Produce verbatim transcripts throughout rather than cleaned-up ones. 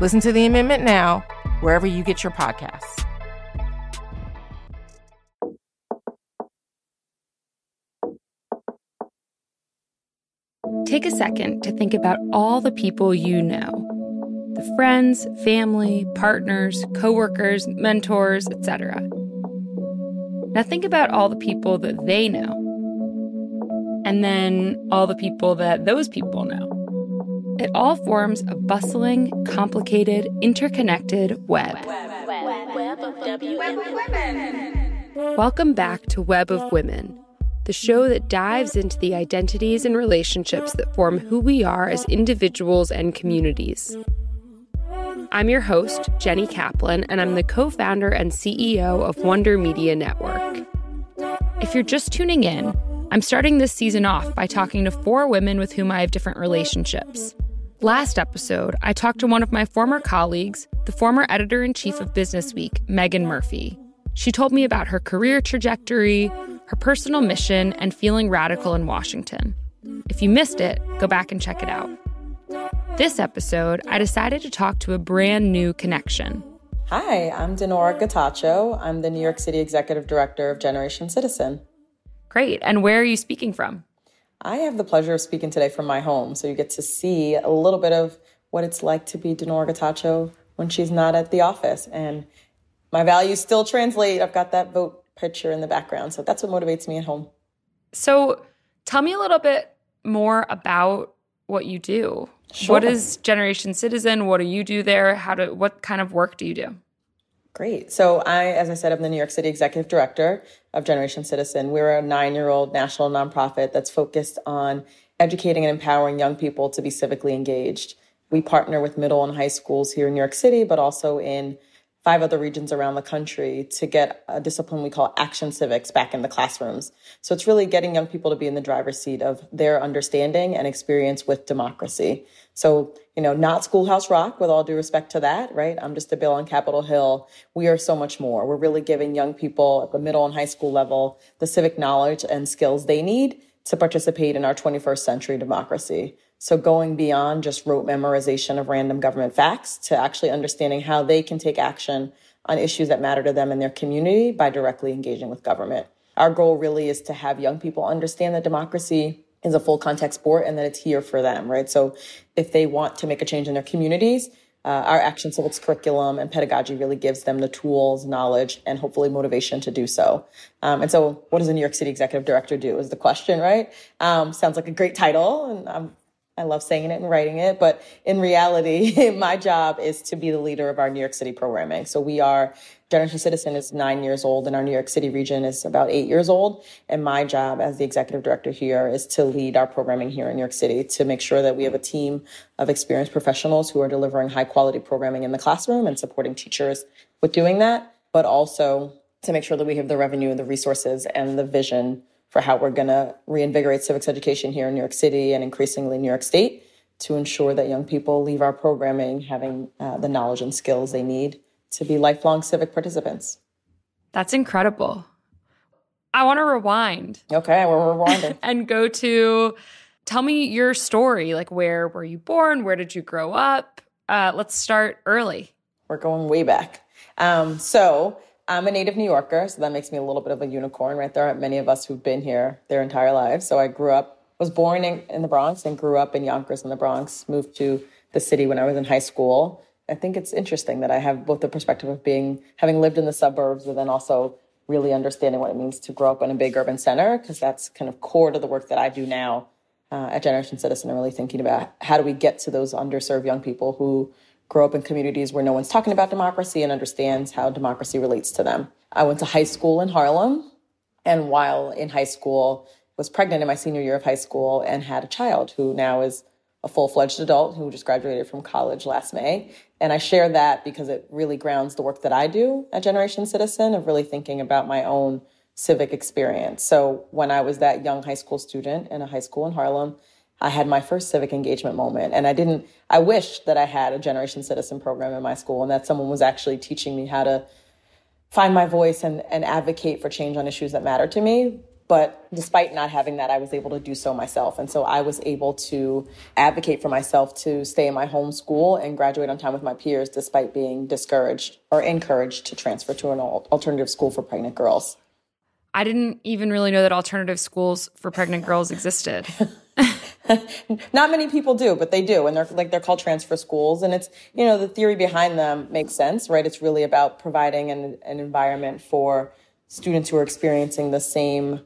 Listen to The Amendment now, wherever you get your podcasts. Take a second to think about all the people you know. The friends, family, partners, coworkers, mentors, et cetera. Now think about all the people that they know. And then all the people that those people know. It all forms a bustling, complicated, interconnected web. web, web, web, web, web of women. Welcome back to Web of Women, the show that dives into the identities and relationships that form who we are as individuals and communities. I'm your host, Jenny Kaplan, and I'm the co-founder and C E O of Wonder Media Network. If you're just tuning in, I'm starting this season off by talking to four women with whom I have different relationships. Last episode, I talked to one of my former colleagues, the former editor-in-chief of Business Week, Megan Murphy. She told me about her career trajectory, her personal mission, and feeling radical in Washington. If you missed it, go back and check it out. This episode, I decided to talk to a brand new connection. Hi, I'm Denora Gattacho. I'm the New York City Executive Director of Generation Citizen. Great. And where are you speaking from? I have the pleasure of speaking today from my home, so you get to see a little bit of what it's like to be Denora Gattacho when she's not at the office. And my values still translate. I've got that vote picture in the background, so that's what motivates me at home. So tell me a little bit more about what you do. Sure. What is Generation Citizen? What do you do there? How do, what kind of work do you do? Great. So I, as I said, I'm the New York City Executive Director of Generation Citizen. We're a nine-year-old national nonprofit that's focused on educating and empowering young people to be civically engaged. We partner with middle and high schools here in New York City, but also in five other regions around the country to get a discipline we call action civics back in the classrooms. So it's really getting young people to be in the driver's seat of their understanding and experience with democracy. So, you know, not Schoolhouse Rock, with all due respect to that, right? I'm just a bill on Capitol Hill. We are so much more. We're really giving young people at the middle and high school level the civic knowledge and skills they need to participate in our twenty-first century democracy. So going beyond just rote memorization of random government facts to actually understanding how they can take action on issues that matter to them in their community by directly engaging with government. Our goal really is to have young people understand that democracy is a full contact sport and that it's here for them, right? So if they want to make a change in their communities, uh, our Action Civics curriculum and pedagogy really gives them the tools, knowledge, and hopefully motivation to do so. Um, and so what does a New York City Executive Director do is the question, right? Um, sounds like a great title, and I'm, I love saying it and writing it, but in reality, my job is to be the leader of our New York City programming. So we are Generation Citizen is nine years old, and our New York City region is about eight years old. And my job as the executive director here is to lead our programming here in New York City to make sure that we have a team of experienced professionals who are delivering high-quality programming in the classroom and supporting teachers with doing that, but also to make sure that we have the revenue and the resources and the vision for how we're going to reinvigorate civics education here in New York City and increasingly New York State to ensure that young people leave our programming having uh, the knowledge and skills they need to be lifelong civic participants. That's incredible. I want to rewind. Okay, we're rewinding. And go to, tell me your story. Like, where were you born? Where did you grow up? Uh, let's start early. We're going way back. Um, so I'm a native New Yorker, so that makes me a little bit of a unicorn, right? There aren't many of us who've been here their entire lives. So I grew up, was born in, in the Bronx and grew up in Yonkers in the Bronx, moved to the city when I was in high school. I think it's interesting that I have both the perspective of being having lived in the suburbs and then also really understanding what it means to grow up in a big urban center, because that's kind of core to the work that I do now uh, at Generation Citizen, and really thinking about how do we get to those underserved young people who grow up in communities where no one's talking about democracy and understands how democracy relates to them. I went to high school in Harlem, and while in high school, was pregnant in my senior year of high school and had a child who now is a full-fledged adult who just graduated from college last May. And I share that because it really grounds the work that I do at Generation Citizen of really thinking about my own civic experience. So when I was that young high school student in a high school in Harlem, I had my first civic engagement moment. And I didn't, I wish that I had a Generation Citizen program in my school and that someone was actually teaching me how to find my voice and, and advocate for change on issues that matter to me. But despite not having that, I was able to do so myself. And so I was able to advocate for myself to stay in my home school and graduate on time with my peers, despite being discouraged or encouraged to transfer to an alternative school for pregnant girls. I didn't even really know that alternative schools for pregnant girls existed. Not many people do, but they do. And they're like, they're called transfer schools. And it's, you know, the theory behind them makes sense, right? It's really about providing an, an environment for students who are experiencing the same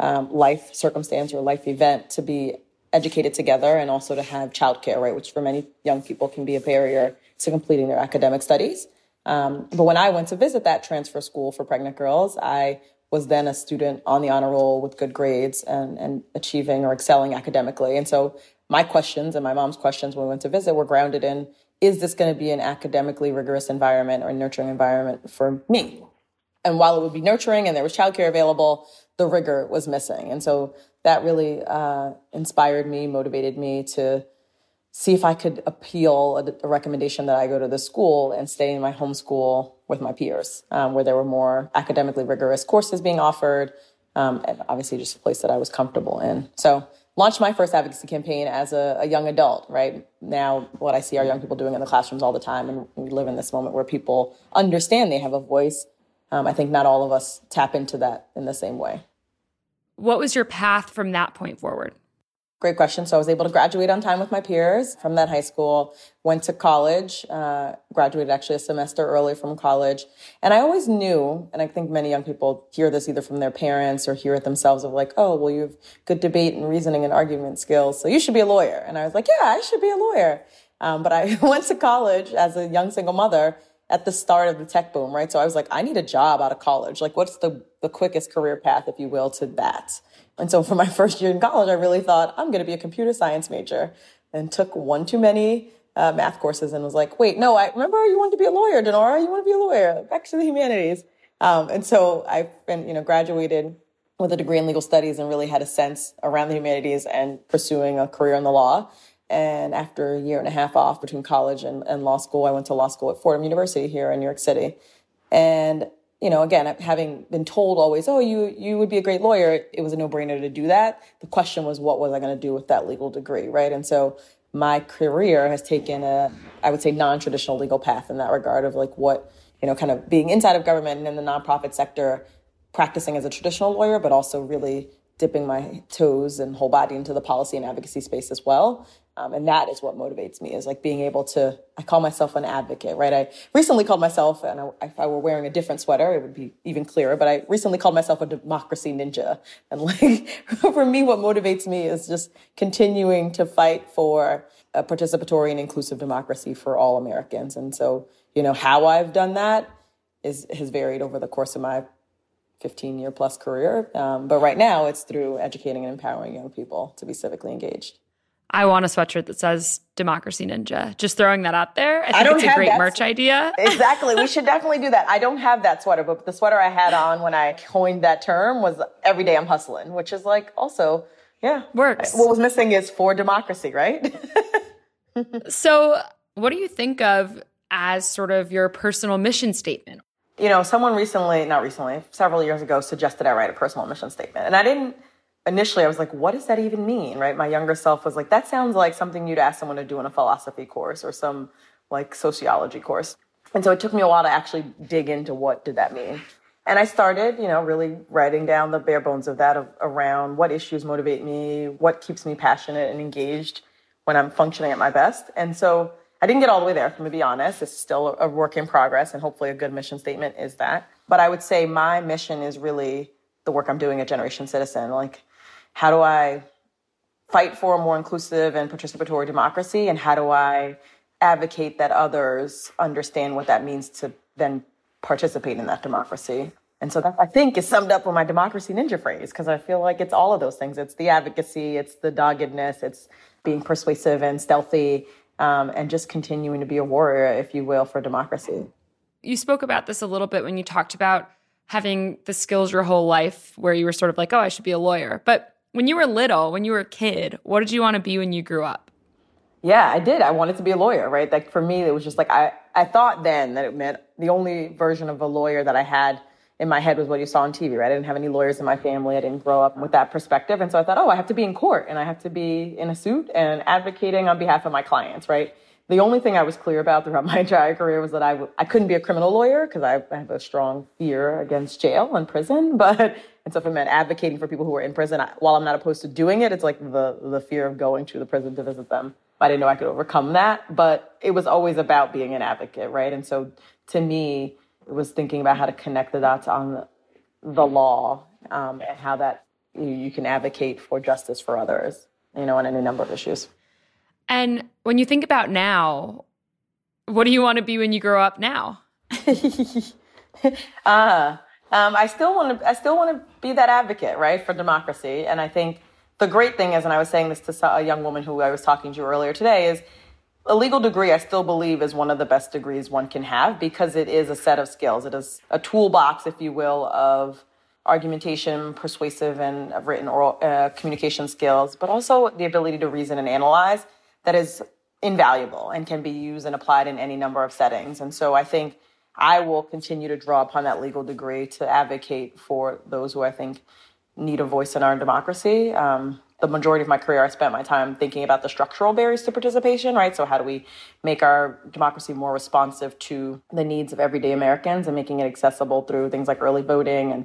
um, life circumstance or life event to be educated together and also to have childcare, right? Which for many young people can be a barrier to completing their academic studies. Um, but when I went to visit that transfer school for pregnant girls, I was then a student on the honor roll with good grades and, and achieving or excelling academically. And so my questions and my mom's questions when we went to visit were grounded in, is this going to be an academically rigorous environment or nurturing environment for me? And while it would be nurturing and there was childcare available, the rigor was missing. And so that really uh, inspired me, motivated me to see if I could appeal a, a recommendation that I go to the school and stay in my home school with my peers, um, where there were more academically rigorous courses being offered, um, and obviously just a place that I was comfortable in. So launched my first advocacy campaign as a, a young adult, right? Now what I see are young people doing in the classrooms all the time, and we live in this moment where people understand they have a voice. Um, I think not all of us tap into that in the same way. What was your path from that point forward? Great question. So I was able to graduate on time with my peers from that high school, went to college, uh, graduated actually a semester early from college. And I always knew, and I think many young people hear this either from their parents or hear it themselves of like, oh, well, you have good debate and reasoning and argument skills, so you should be a lawyer. And I was like, yeah, I should be a lawyer. Um, but I went to college as a young single mother at the start of the tech boom, right? So I was like, I need a job out of college. Like, what's the, the quickest career path, if you will, to that? And so for my first year in college, I really thought, I'm going to be a computer science major, and took one too many uh, math courses and was like, wait, no, I remember you wanted to be a lawyer, Denora. You want to be a lawyer. Back to the humanities. Um, and so I been, you know, graduated with a degree in legal studies and really had a sense around the humanities and pursuing a career in the law. And after a year and a half off between college and, and law school, I went to law school at Fordham University here in New York City. And, you know, again, having been told always, oh, you you would be a great lawyer, it was a no-brainer to do that. The question was, what was I going to do with that legal degree, right? And so my career has taken a, I would say, non-traditional legal path in that regard of like what, you know, kind of being inside of government and in the nonprofit sector, practicing as a traditional lawyer, but also really dipping my toes and whole body into the policy and advocacy space as well. Um, and that is what motivates me, is like being able to, I call myself an advocate, right? I recently called myself, and I, if I were wearing a different sweater, it would be even clearer, but I recently called myself a democracy ninja. And like, for me, what motivates me is just continuing to fight for a participatory and inclusive democracy for all Americans. And so, you know, how I've done that is has varied over the course of my fifteen year plus career. Um, but right now it's through educating and empowering young people to be civically engaged. I want a sweatshirt that says Democracy Ninja. Just throwing that out there. I think I don't it's a great merch idea. Exactly. We should definitely do that. I don't have that sweater, but the sweater I had on when I coined that term was Every Day I'm Hustling, which is like also, yeah. Works. What was missing is for democracy, right? So what do you think of as sort of your personal mission statement? You know, someone recently, not recently, several years ago suggested I write a personal mission statement. And I didn't, initially I was like, what does that even mean, right? My younger self was like, that sounds like something you'd ask someone to do in a philosophy course or some like sociology course. And so it took me a while to actually dig into what did that mean. And I started, you know, really writing down the bare bones of that of, around what issues motivate me, what keeps me passionate and engaged when I'm functioning at my best. And so I didn't get all the way there, if I'm going to be honest. It's still a work in progress, and hopefully a good mission statement is that. But I would say my mission is really the work I'm doing at Generation Citizen. Like, how do I fight for a more inclusive and participatory democracy, and how do I advocate that others understand what that means to then participate in that democracy? And so that, I think, is summed up in my Democracy Ninja phrase, because I feel like it's all of those things. It's the advocacy, it's the doggedness, it's being persuasive and stealthy, um, and just continuing to be a warrior, if you will, for democracy. You spoke about this a little bit when you talked about having the skills your whole life where you were sort of like, oh, I should be a lawyer. But when you were little, when you were a kid, what did you want to be when you grew up? Yeah, I did. I wanted to be a lawyer, right? Like, for me, it was just like, I, I thought then that it meant the only version of a lawyer that I had in my head was what you saw on T V, right? I didn't have any lawyers in my family. I didn't grow up with that perspective. And so I thought, oh, I have to be in court and I have to be in a suit and advocating on behalf of my clients, right? The only thing I was clear about throughout my entire career was that I, w- I couldn't be a criminal lawyer because I have a strong fear against jail and prison. But, and so if it meant advocating for people who are in prison, I, while I'm not opposed to doing it, it's like the, the fear of going to the prison to visit them. I didn't know I could overcome that, but it was always about being an advocate, right? And so to me, it was thinking about how to connect the dots on the, the law um, and how that you, you can advocate for justice for others, you know, on any number of issues. And when you think about now, what do you want to be when you grow up now? uh, um, I still want to I still want to be that advocate, right, for democracy. And I think the great thing is, and I was saying this to a young woman who I was talking to earlier today, is a legal degree I still believe is one of the best degrees one can have because it is a set of skills. It is a toolbox, if you will, of argumentation, persuasive and written oral uh, communication skills, but also the ability to reason and analyze. That is invaluable and can be used and applied in any number of settings. And so I think I will continue to draw upon that legal degree to advocate for those who I think need a voice in our democracy. Um, the majority of my career, I spent my time thinking about the structural barriers to participation, right? So how do we make our democracy more responsive to the needs of everyday Americans and making it accessible through things like early voting and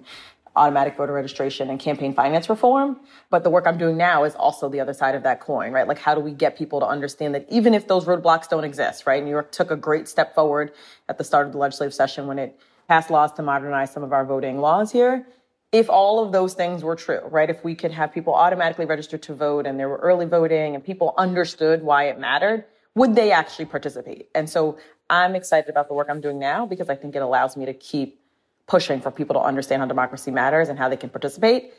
automatic voter registration and campaign finance reform. But the work I'm doing now is also the other side of that coin, right? Like, how do we get people to understand that even if those roadblocks don't exist, right? New York took a great step forward at the start of the legislative session when it passed laws to modernize some of our voting laws here. If all of those things were true, right? If we could have people automatically register to vote and there were early voting and people understood why it mattered, would they actually participate? And so I'm excited about the work I'm doing now because I think it allows me to keep pushing for people to understand how democracy matters and how they can participate.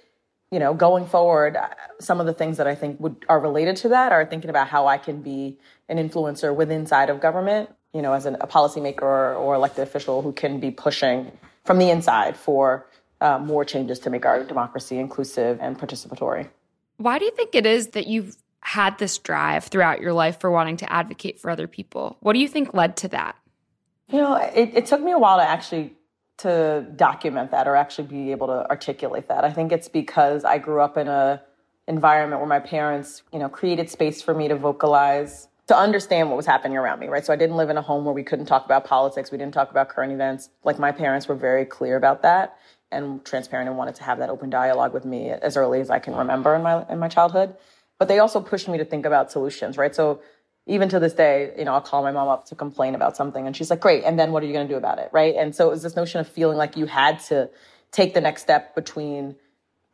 You know, going forward, some of the things that I think would are related to that are thinking about how I can be an influencer within side of government, you know, as an, a policymaker or, or elected official who can be pushing from the inside for uh, more changes to make our democracy inclusive and participatory. Why do you think it is that you've had this drive throughout your life for wanting to advocate for other people? What do you think led to that? You know, it, it took me a while to actually to document that or actually be able to articulate that. I think it's because I grew up in a environment where my parents, you know, created space for me to vocalize, to understand what was happening around me, right? So I didn't live in a home where we couldn't talk about politics. We didn't talk about current events. Like, my parents were very clear about that and transparent and wanted to have that open dialogue with me as early as I can remember in my in my childhood. But they also pushed me to think about solutions, right? So even to this day, you know, I'll call my mom up to complain about something and she's like, great. And then what are you going to do about it? Right. And so it was this notion of feeling like you had to take the next step between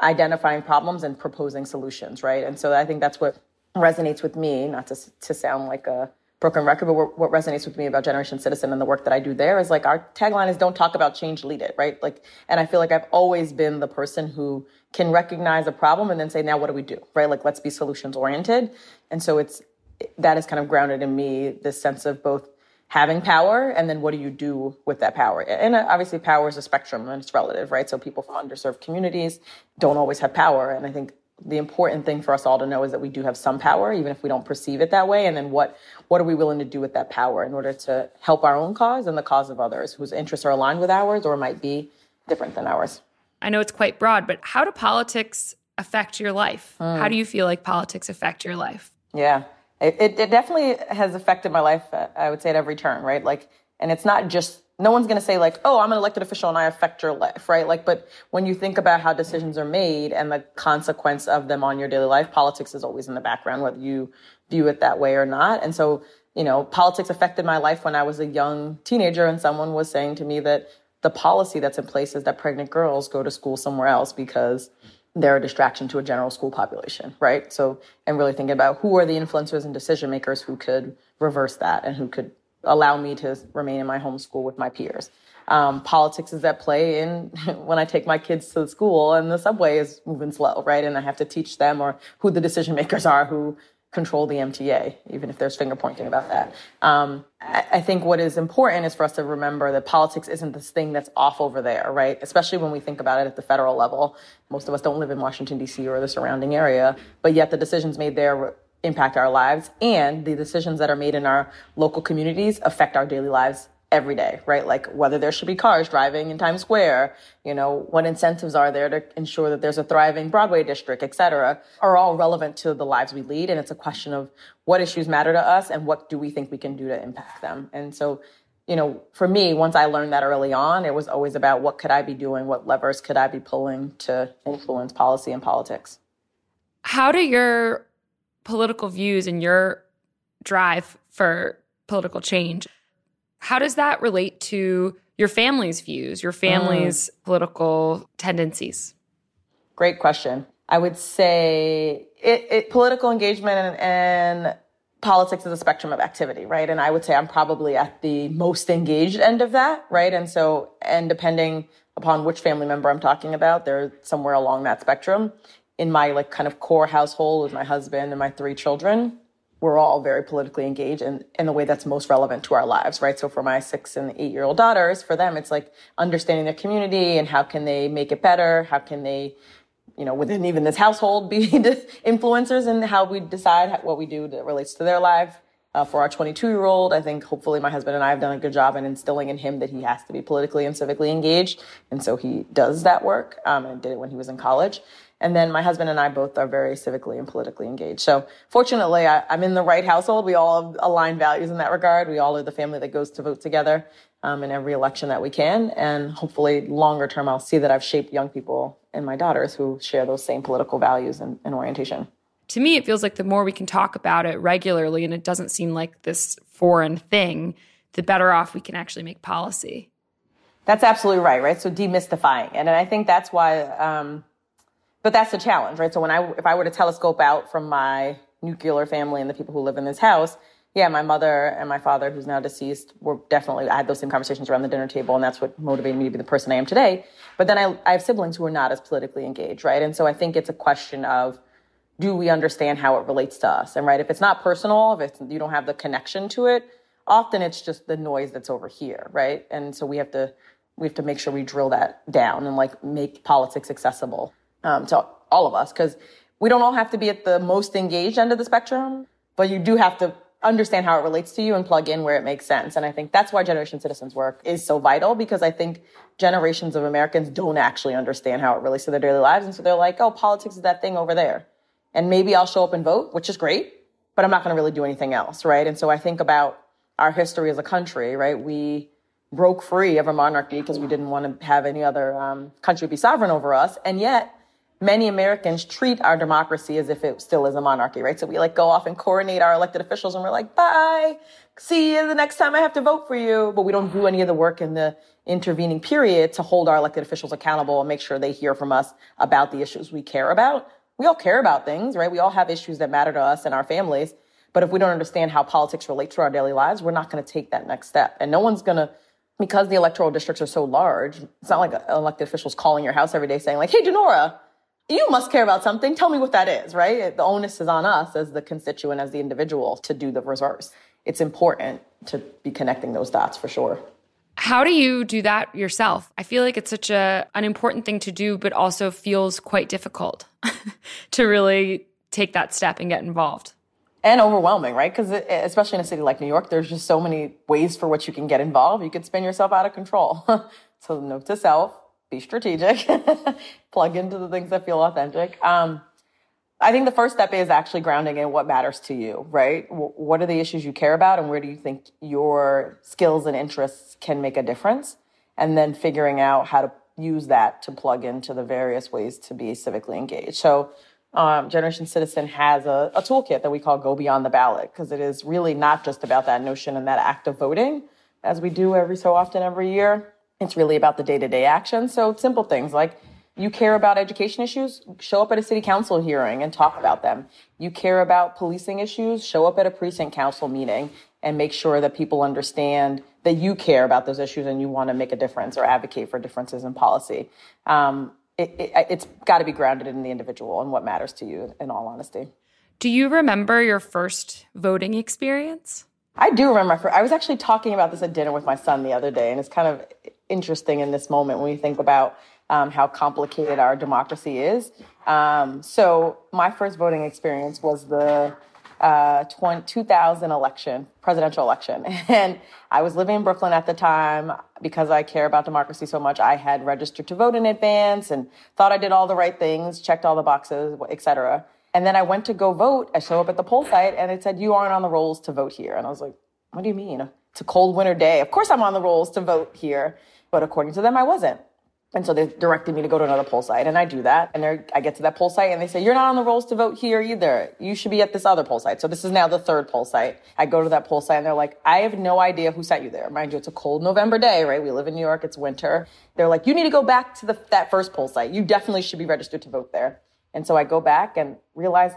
identifying problems and proposing solutions. Right. And so I think that's what resonates with me, not to to sound like a broken record, but what, what resonates with me about Generation Citizen and the work that I do there is like, our tagline is don't talk about change, lead it. Right. Like, and I feel like I've always been the person who can recognize a problem and then say, now what do we do? Right. Like, let's be solutions oriented. And so it's, that is kind of grounded in me, this sense of both having power and then what do you do with that power? And obviously power is a spectrum and it's relative, right? So people from underserved communities don't always have power. And I think the important thing for us all to know is that we do have some power, even if we don't perceive it that way. And then what, what are we willing to do with that power in order to help our own cause and the cause of others whose interests are aligned with ours or might be different than ours? I know it's quite broad, but how do politics affect your life? Mm. How do you feel like politics affect your life? Yeah. It, it definitely has affected my life, I would say, at every turn, right? Like, and it's not just, no one's going to say like, oh, I'm an elected official and I affect your life, right? Like, but when you think about how decisions are made and the consequence of them on your daily life, politics is always in the background, whether you view it that way or not. And so, you know, politics affected my life when I was a young teenager and someone was saying to me that the policy that's in place is that pregnant girls go to school somewhere else because they're a distraction to a general school population, right? So, and really thinking about who are the influencers and decision makers who could reverse that and who could allow me to remain in my homeschool with my peers. Um, politics is at play in when I take my kids to school and the subway is moving slow, right? And I have to teach them or who the decision makers are who control the M T A, even if there's finger pointing about that. Um, I, I think what is important is for us to remember that politics isn't this thing that's off over there, right? Especially when we think about it at the federal level. Most of us don't live in Washington, D C or the surrounding area, but yet the decisions made there impact our lives, and the decisions that are made in our local communities affect our daily lives every day, right? Like whether there should be cars driving in Times Square, you know, what incentives are there to ensure that there's a thriving Broadway district, et cetera, are all relevant to the lives we lead. And it's a question of what issues matter to us and what do we think we can do to impact them. And so, you know, for me, once I learned that early on, it was always about what could I be doing? What levers could I be pulling to influence policy and politics? How do your political views and your drive for political change, how does that relate to your family's views, your family's mm. political tendencies? Great question. I would say it, it, political engagement and, and politics is a spectrum of activity, right? And I would say I'm probably at the most engaged end of that, right? And so, and depending upon which family member I'm talking about, they're somewhere along that spectrum. In my like kind of core household with my husband and my three children, we're all very politically engaged in, in the way that's most relevant to our lives, right? So for my six and eight-year-old daughters, for them, it's like understanding their community and how can they make it better? How can they, you know, within even this household, be influencers in how we decide what we do that relates to their lives. Uh, for our twenty-two-year-old, I think hopefully my husband and I have done a good job in instilling in him that he has to be politically and civically engaged. And so he does that work um, and did it when he was in college. And then my husband and I both are very civically and politically engaged. So fortunately, I, I'm in the right household. We all align values in that regard. We all are the family that goes to vote together um, in every election that we can. And hopefully longer term, I'll see that I've shaped young people and my daughters who share those same political values and, and orientation. To me, it feels like the more we can talk about it regularly, and it doesn't seem like this foreign thing, the better off we can actually make policy. That's absolutely right, right? So demystifying it. And I think that's why... Um, But that's the challenge, right? So when I, if I were to telescope out from my nuclear family and the people who live in this house, yeah, my mother and my father, who's now deceased, were definitely, I had those same conversations around the dinner table, and that's what motivated me to be the person I am today. But then I, I have siblings who are not as politically engaged, right? And so I think it's a question of, do we understand how it relates to us? And right, if it's not personal, if it's, you don't have the connection to it, often it's just the noise that's over here, right? And so we have to, we have to make sure we drill that down and like make politics accessible. Um, to all of us, because we don't all have to be at the most engaged end of the spectrum, but you do have to understand how it relates to you and plug in where it makes sense. And I think that's why Generation Citizen's work is so vital, because I think generations of Americans don't actually understand how it relates to their daily lives. And so they're like, oh, politics is that thing over there. And maybe I'll show up and vote, which is great, but I'm not going to really do anything else, right? And so I think about our history as a country, right? We broke free of a monarchy because we didn't want to have any other um, country be sovereign over us. And yet... many Americans treat our democracy as if it still is a monarchy, right? So we like go off and coronate our elected officials and we're like, bye, see you the next time I have to vote for you. But we don't do any of the work in the intervening period to hold our elected officials accountable and make sure they hear from us about the issues we care about. We all care about things, right? We all have issues that matter to us and our families. But if we don't understand how politics relate to our daily lives, we're not going to take that next step. And no one's going to, because the electoral districts are so large, it's not like elected officials calling your house every day saying like, hey, Denora, you must care about something. Tell me what that is, right? The onus is on us as the constituent, as the individual, to do the reverse. It's important to be connecting those dots for sure. How do you do that yourself? I feel like it's such a, an important thing to do, but also feels quite difficult to really take that step and get involved. And overwhelming, right? Because especially in a city like New York, there's just so many ways for which you can get involved. You could spin yourself out of control. So note to self. Be strategic, plug into the things that feel authentic. Um, I think the first step is actually grounding in what matters to you, right? W- what are the issues you care about and where do you think your skills and interests can make a difference? And then figuring out how to use that to plug into the various ways to be civically engaged. So um, Generation Citizen has a, a toolkit that we call Go Beyond the Ballot, because it is really not just about that notion and that act of voting, as we do every so often every year. It's really about the day-to-day action. So simple things like you care about education issues, show up at a city council hearing and talk about them. You care about policing issues, show up at a precinct council meeting and make sure that people understand that you care about those issues and you want to make a difference or advocate for differences in policy. Um, it, it, it's got to be grounded in the individual and what matters to you, in all honesty. Do you remember your first voting experience? I do remember. I was actually talking about this at dinner with my son the other day, and it's kind of interesting in this moment when you think about um, how complicated our democracy is. Um, so my first voting experience was the uh, two thousand election, presidential election. And I was living in Brooklyn at the time. Because I care about democracy so much, I had registered to vote in advance and thought I did all the right things, checked all the boxes, et cetera. And then I went to go vote. I show up at the poll site and it said, you aren't on the rolls to vote here. And I was like, what do you mean? It's a cold winter day. Of course I'm on the rolls to vote here. But according to them, I wasn't. And so they directed me to go to another poll site. And I do that. And I get to that poll site and they say, you're not on the rolls to vote here either. You should be at this other poll site. So this is now the third poll site. I go to that poll site and they're like, I have no idea who sent you there. Mind you, it's a cold November day, right? We live in New York. It's winter. They're like, you need to go back to the, that first poll site. You definitely should be registered to vote there. And so I go back and realize,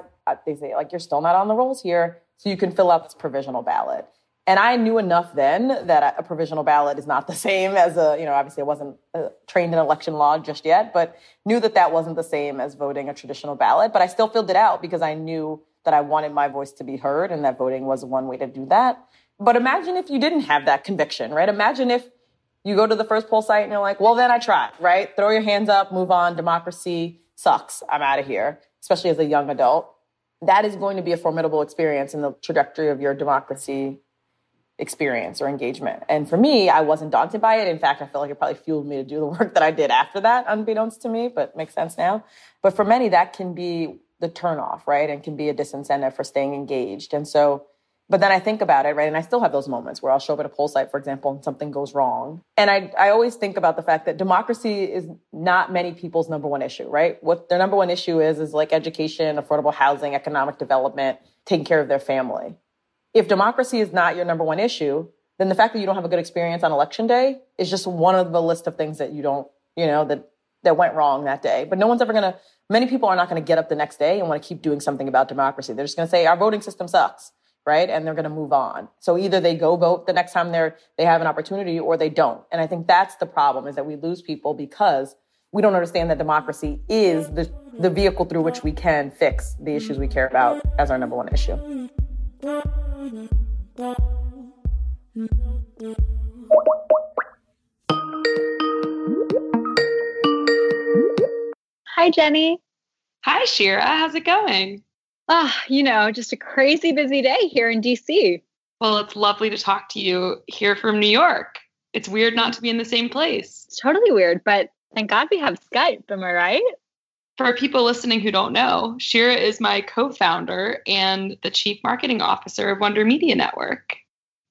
they say, like, you're still not on the rolls here, so you can fill out this provisional ballot. And I knew enough then that a provisional ballot is not the same as a, you know, obviously I wasn't uh, trained in election law just yet, but knew that that wasn't the same as voting a traditional ballot. But I still filled it out because I knew that I wanted my voice to be heard and that voting was one way to do that. But imagine if you didn't have that conviction, right? Imagine if you go to the first poll site and you're like, well, then I tried, right? Throw your hands up, move on, democracy sucks, I'm out of here, especially as a young adult. That is going to be a formidable experience in the trajectory of your democracy experience or engagement. And for me, I wasn't daunted by it. In fact, I feel like it probably fueled me to do the work that I did after that, unbeknownst to me, but makes sense now. But for many, that can be the turnoff, right? And can be a disincentive for staying engaged. And so, but then I think about it, right? And I still have those moments where I'll show up at a poll site, for example, and something goes wrong. And I, I always think about the fact that democracy is not many people's number one issue, right? What their number one issue is, is like education, affordable housing, economic development, taking care of their family. If democracy is not your number one issue, then the fact that you don't have a good experience on election day is just one of the list of things that you don't, you know, that, that went wrong that day. But no one's ever going to, many people are not going to get up the next day and want to keep doing something about democracy. They're just going to say, our voting system sucks. Right? And they're going to move on. So either they go vote the next time they're, they have an opportunity or they don't. And I think that's the problem, is that we lose people because we don't understand that democracy is the, the vehicle through which we can fix the issues we care about as our number one issue. Hi, Jenny. Hi, Shira. How's it going? Ah, oh, you know, just a crazy busy day here in D C. Well, it's lovely to talk to you here from New York. It's weird not to be in the same place. It's totally weird, but thank God we have Skype, am I right? For people listening who don't know, Shira is my co-founder and the chief marketing officer of Wonder Media Network.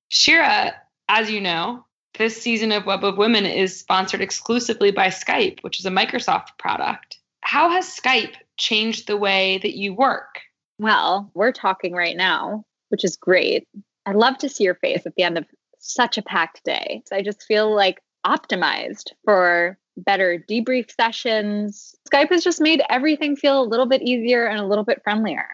Shira, as you know, this season of Web of Women is sponsored exclusively by Skype, which is a Microsoft product. How has Skype changed the way that you work? Well, we're talking right now, which is great. I'd love to see your face at the end of such a packed day. So I just feel like optimized for better debrief sessions. Skype has just made everything feel a little bit easier and a little bit friendlier.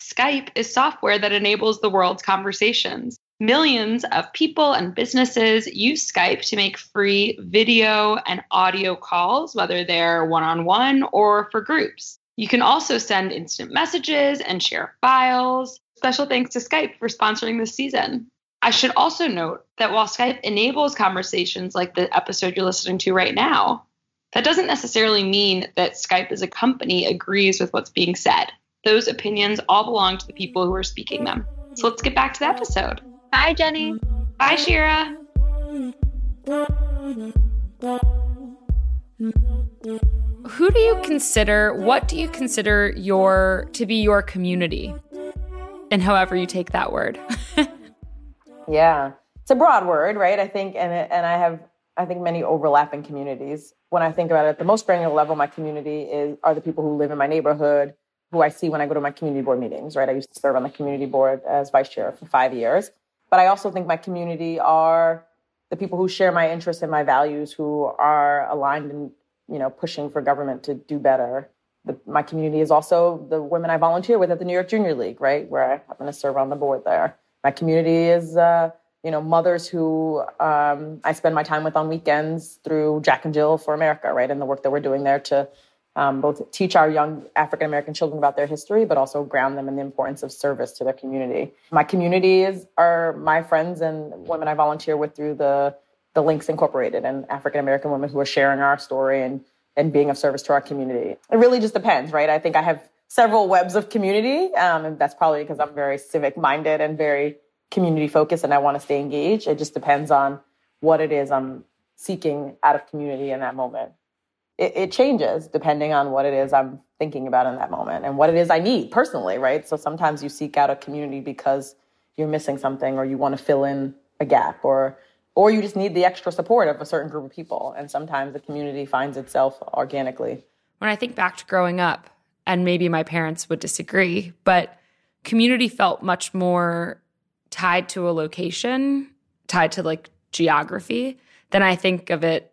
Skype is software that enables the world's conversations. Millions of people and businesses use Skype to make free video and audio calls, whether they're one-on-one or for groups. You can also send instant messages and share files. Special thanks to Skype for sponsoring this season. I should also note that while Skype enables conversations like the episode you're listening to right now, that doesn't necessarily mean that Skype as a company agrees with what's being said. Those opinions all belong to the people who are speaking them. So let's get back to the episode. Bye, Jenny. Bye, Shira. Who do you consider, what do you consider your to be your community? And however you take that word. Yeah, it's a broad word, right? I think, and and I have, I think many overlapping communities. When I think about it, at the most granular level, my community is are the people who live in my neighborhood, who I see when I go to my community board meetings, right? I used to serve on the community board as vice chair for five years. But I also think my community are the people who share my interests and my values, who are aligned in, you know, pushing for government to do better. The, my community is also the women I volunteer with at the New York Junior League, right, where I happen to serve on the board there. My community is uh, you know, mothers who um, I spend my time with on weekends through Jack and Jill for America, right? And the work that we're doing there to um, both teach our young African-American children about their history, but also ground them in the importance of service to their community. My communities are my friends and women I volunteer with through the the Links Incorporated, and African-American women who are sharing our story and, and being of service to our community. It really just depends, right? I think I have several webs of community, um, and that's probably because I'm very civic-minded and very community-focused, and I want to stay engaged. It just depends on what it is I'm seeking out of community in that moment. It, it changes depending on what it is I'm thinking about in that moment and what it is I need personally, right? So sometimes you seek out a community because you're missing something, or you want to fill in a gap, or Or you just need the extra support of a certain group of people. And sometimes the community finds itself organically. When I think back to growing up, and maybe my parents would disagree, but community felt much more tied to a location, tied to like geography, than I think of it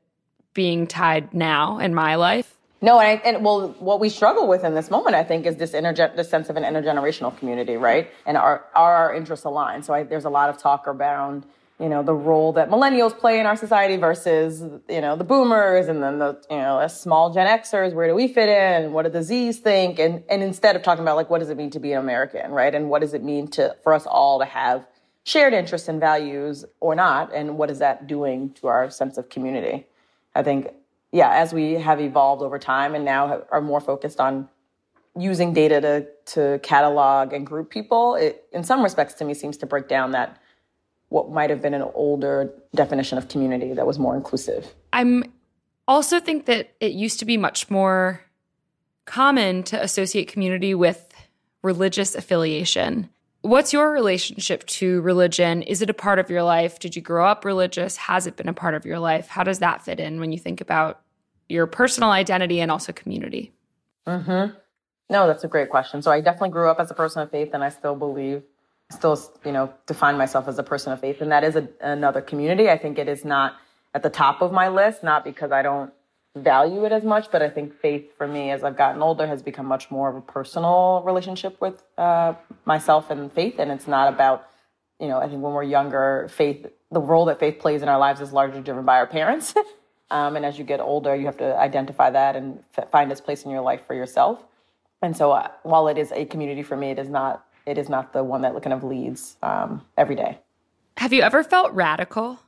being tied now in my life. No, and, I, and well, what we struggle with in this moment, I think, is this interge- this sense of an intergenerational community, right? And are, are our interests aligned? So I, there's a lot of talk around, you know, the role that millennials play in our society versus, you know, the boomers, and then the, you know, as small Gen Xers, where do we fit in? What do the Zs think? And and instead of talking about, like, what does it mean to be an American, right? And what does it mean to for us all to have shared interests and values or not? And what is that doing to our sense of community? I think, yeah, as we have evolved over time and now are more focused on using data to, to catalog and group people, it, in some respects, to me, seems to break down that what might have been an older definition of community that was more inclusive. I also think that it used to be much more common to associate community with religious affiliation. What's your relationship to religion? Is it a part of your life? Did you grow up religious? Has it been a part of your life? How does that fit in when you think about your personal identity and also community? Mm-hmm. No, that's a great question. So I definitely grew up as a person of faith, and I still believe still, you know, define myself as a person of faith. And that is a, another community. I think it is not at the top of my list, not because I don't value it as much, but I think faith for me, as I've gotten older, has become much more of a personal relationship with uh, myself and faith. And it's not about, you know, I think when we're younger, faith, the role that faith plays in our lives is largely driven by our parents. um, and as you get older, you have to identify that and f- find its place in your life for yourself. And so uh, while it is a community for me, it is not It is not the one that kind of leads um, every day. Have you ever felt radical?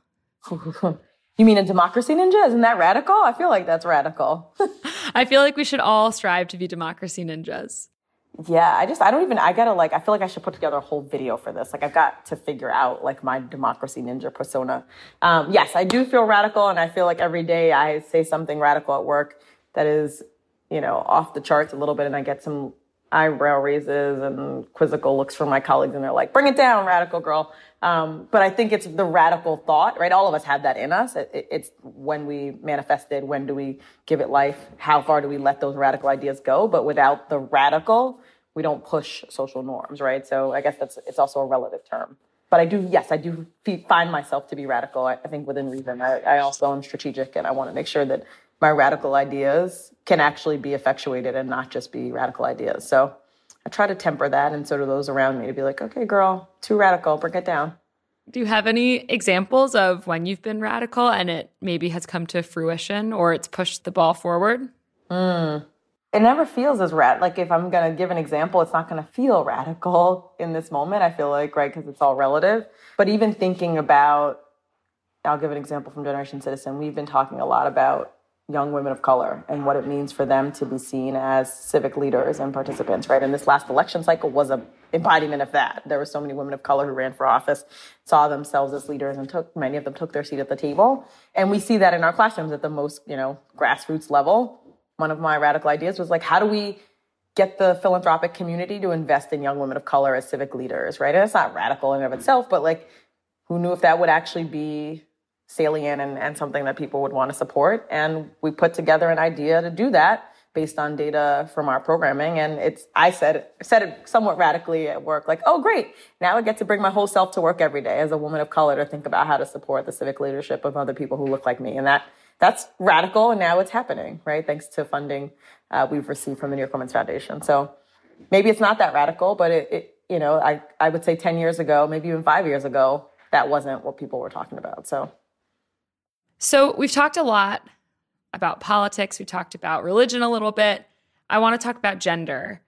You mean a democracy ninja? Isn't that radical? I feel like that's radical. I feel like we should all strive to be democracy ninjas. Yeah, I just, I don't even, I gotta like, I feel like I should put together a whole video for this. Like, I've got to figure out like my democracy ninja persona. Um, yes, I do feel radical, and I feel like every day I say something radical at work that is, you know, off the charts a little bit, and I get some eyebrow raises and quizzical looks from my colleagues, and they're like, bring it down, radical girl. Um, but I think it's the radical thought, right? All of us have that in us. It, it, it's when we manifest it, when do we give it life? How far do we let those radical ideas go? But without the radical, we don't push social norms, right? So I guess that's, it's also a relative term. But I do, yes, I do find myself to be radical, I, I think within reason. I, I also am strategic, and I want to make sure that my radical ideas can actually be effectuated and not just be radical ideas. So I try to temper that, and so do those around me, to be like, okay, girl, too radical, bring it down. Do you have any examples of when you've been radical and it maybe has come to fruition, or it's pushed the ball forward? Mm. It never feels as rad. Like, if I'm going to give an example, it's not going to feel radical in this moment, I feel like, right? Because it's all relative. But even thinking about, I'll give an example from Generation Citizen. We've been talking a lot about young women of color and what it means for them to be seen as civic leaders and participants, right? And this last election cycle was an embodiment of that. There were so many women of color who ran for office, saw themselves as leaders, and took many of them took their seat at the table. And we see that in our classrooms at the most, you know, grassroots level. One of my radical ideas was like, how do we get the philanthropic community to invest in young women of color as civic leaders, right? And it's not radical in and of itself, but like, who knew if that would actually be salient and, and something that people would want to support. And we put together an idea to do that based on data from our programming. And it's, I said, said it somewhat radically at work, like, oh, great. Now I get to bring my whole self to work every day as a woman of color to think about how to support the civic leadership of other people who look like me. And that that's radical. And now it's happening, right? Thanks to funding uh, we've received from the New York Commons Foundation. So maybe it's not that radical, but it, it you know, I, I would say ten years ago, maybe even five years ago, that wasn't what people were talking about. So, so we've talked a lot about politics. We talked about religion a little bit. I want to talk about gender.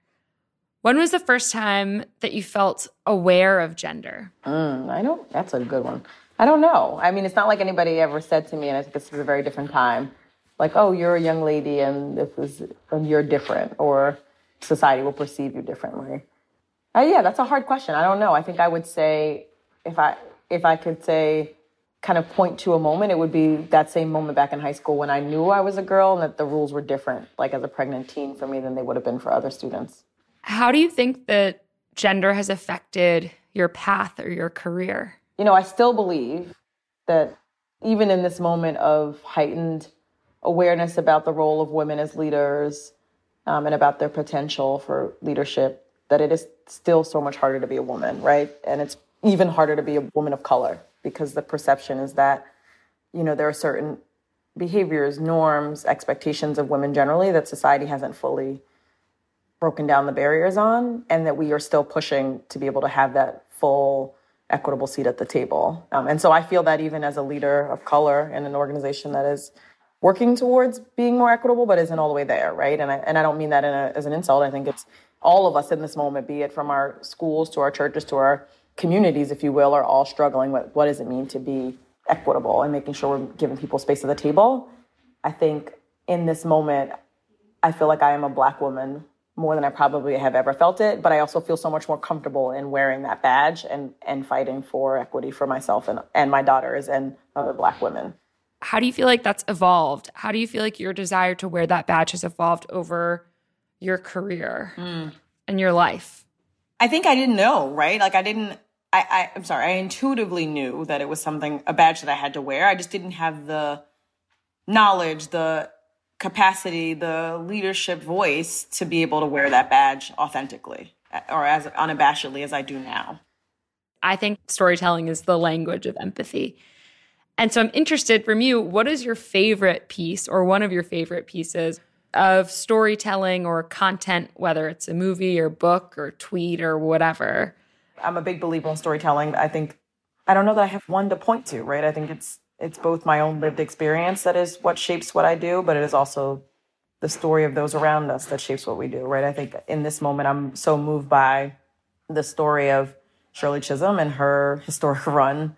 When was the first time that you felt aware of gender? Mm, I don't. That's a good one. I don't know. I mean, it's not like anybody ever said to me, and I think this is a very different time, like, oh, you're a young lady and this is and you're different, or society will perceive you differently. Uh, yeah, that's a hard question. I don't know. I think I would say if I if I could say kind of point to a moment, it would be that same moment back in high school when I knew I was a girl and that the rules were different, like as a pregnant teen for me than they would have been for other students. How do you think that gender has affected your path or your career? You know, I still believe that even in this moment of heightened awareness about the role of women as leaders um, and about their potential for leadership, that it is still so much harder to be a woman, right? And it's even harder to be a woman of color because the perception is that, you know, there are certain behaviors, norms, expectations of women generally that society hasn't fully broken down the barriers on, and that we are still pushing to be able to have that full equitable seat at the table. Um, and so I feel that even as a leader of color in an organization that is working towards being more equitable, but isn't all the way there, right? And I, and I don't mean that in a, as an insult. I think it's all of us in this moment, be it from our schools to our churches to our communities, if you will, are all struggling with what does it mean to be equitable and making sure we're giving people space at the table. I think in this moment, I feel like I am a Black woman more than I probably have ever felt it, but I also feel so much more comfortable in wearing that badge and, and fighting for equity for myself and, and my daughters and other Black women. How do you feel like that's evolved? How do you feel like your desire to wear that badge has evolved over your career mm. and your life? I think I didn't know, right? Like I didn't, I, I, I'm sorry, I intuitively knew that it was something, a badge that I had to wear. I just didn't have the knowledge, the capacity, the leadership voice to be able to wear that badge authentically or as unabashedly as I do now. I think storytelling is the language of empathy. And so I'm interested from you, what is your favorite piece or one of your favorite pieces of storytelling or content, whether it's a movie or book or tweet or whatever? I'm a big believer in storytelling. I think, I don't know that I have one to point to, right? I think it's It's both my own lived experience that is what shapes what I do, but it is also the story of those around us that shapes what we do, right? I think in this moment, I'm so moved by the story of Shirley Chisholm and her historic run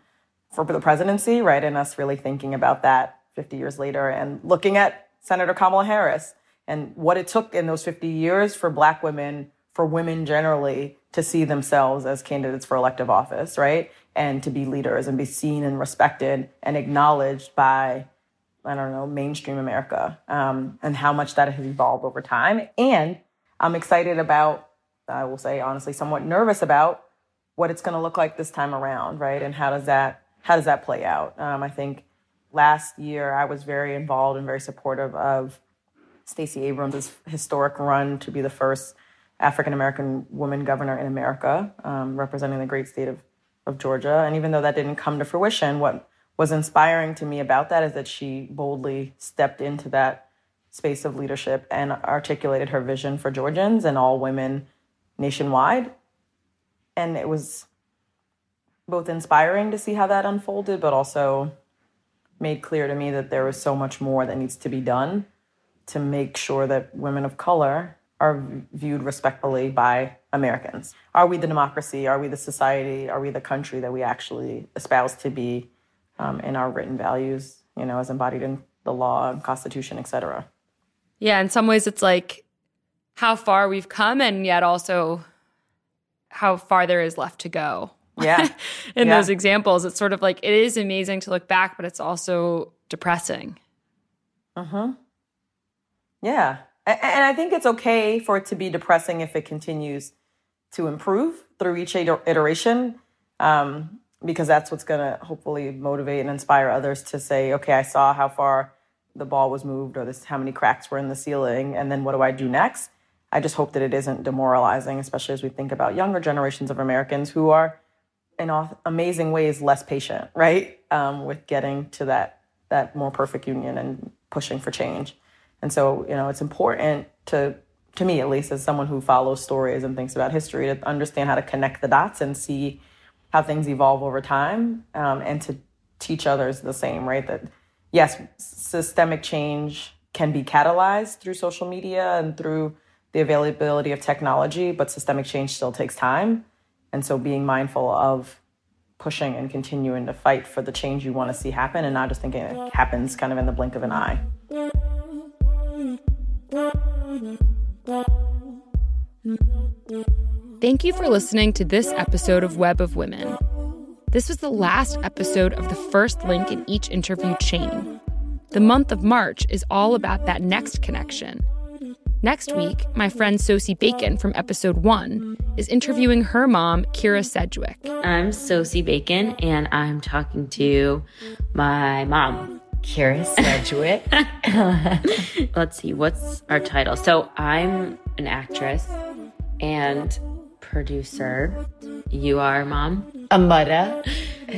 for the presidency, right? And us really thinking about that fifty years later and looking at Senator Kamala Harris and what it took in those fifty years for Black women, for women generally, to see themselves as candidates for elective office, right? And to be leaders and be seen and respected and acknowledged by, I don't know, mainstream America, um, and how much that has evolved over time. And I'm excited about, I will say honestly, somewhat nervous about what it's going to look like this time around, right? And how does that how does that play out? Um, I think last year I was very involved and very supportive of Stacey Abrams' historic run to be the first African-American woman governor in America, um, representing the great state of of Georgia. And even though that didn't come to fruition, what was inspiring to me about that is that she boldly stepped into that space of leadership and articulated her vision for Georgians and all women nationwide. And it was both inspiring to see how that unfolded, but also made clear to me that there was so much more that needs to be done to make sure that women of color are viewed respectfully by Americans. Are we the democracy? Are we the society? Are we the country that we actually espouse to be um, in our written values, you know, as embodied in the law and Constitution, et cetera? Yeah, in some ways it's like how far we've come and yet also how far there is left to go. Yeah. in yeah. those examples, it's sort of like it is amazing to look back, but it's also depressing. Uh-huh. Yeah. And I think it's okay for it to be depressing if it continues to improve through each iteration, um, because that's what's going to hopefully motivate and inspire others to say, okay, I saw how far the ball was moved or this, how many cracks were in the ceiling, and then what do I do next? I just hope that it isn't demoralizing, especially as we think about younger generations of Americans who are in amazing ways less patient, right, um, with getting to that, that more perfect union and pushing for change. And so, you know, it's important to, to me at least, as someone who follows stories and thinks about history, to understand how to connect the dots and see how things evolve over time, um, and to teach others the same, right? That yes, systemic change can be catalyzed through social media and through the availability of technology, but systemic change still takes time. And so being mindful of pushing and continuing to fight for the change you want to see happen and not just thinking it happens kind of in the blink of an eye. Thank you for listening to this episode of Web of Women. This was the last episode of the first link in each interview chain. The month of March is all about that next connection. Next week, my friend Sosi Bacon from episode one is interviewing her mom, Kyra Sedgwick. I'm Sosi Bacon, and I'm talking to my mom, Kyra Sedgwick. Let's see, what's our title? So I'm an actress and producer. You are, Mom? A mother.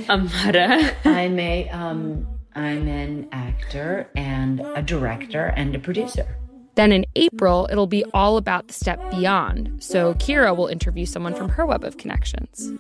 A mother. I'm a, um, I'm an actor and a director and a producer. Then in April, it'll be all about the step beyond, so Kyra will interview someone from her web of connections.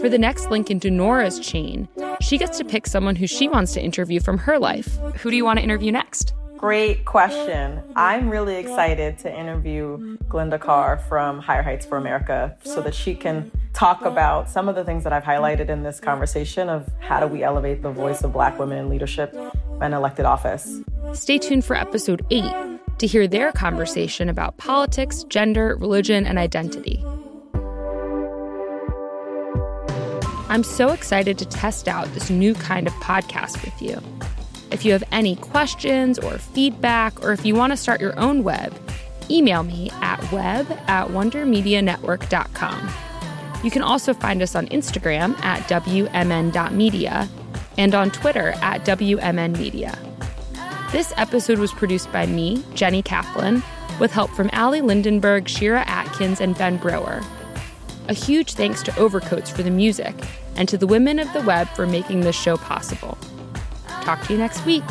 For the next link in Denora's chain, she gets to pick someone who she wants to interview from her life. Who do you want to interview next? Great question. I'm really excited to interview Glenda Carr from Higher Heights for America so that she can talk about some of the things that I've highlighted in this conversation of how do we elevate the voice of Black women in leadership and elected office. Stay tuned for episode eight. To hear their conversation about politics, gender, religion, and identity. I'm so excited to test out this new kind of podcast with you. If you have any questions or feedback, or if you want to start your own web, email me at web at wondermedianetwork.com. You can also find us on Instagram at W M N dot media and on Twitter at W M N media. This episode was produced by me, Jenny Kaplan, with help from Allie Lindenberg, Shira Atkins, and Ben Brewer. A huge thanks to Overcoats for the music and to the women of the web for making this show possible. Talk to you next week.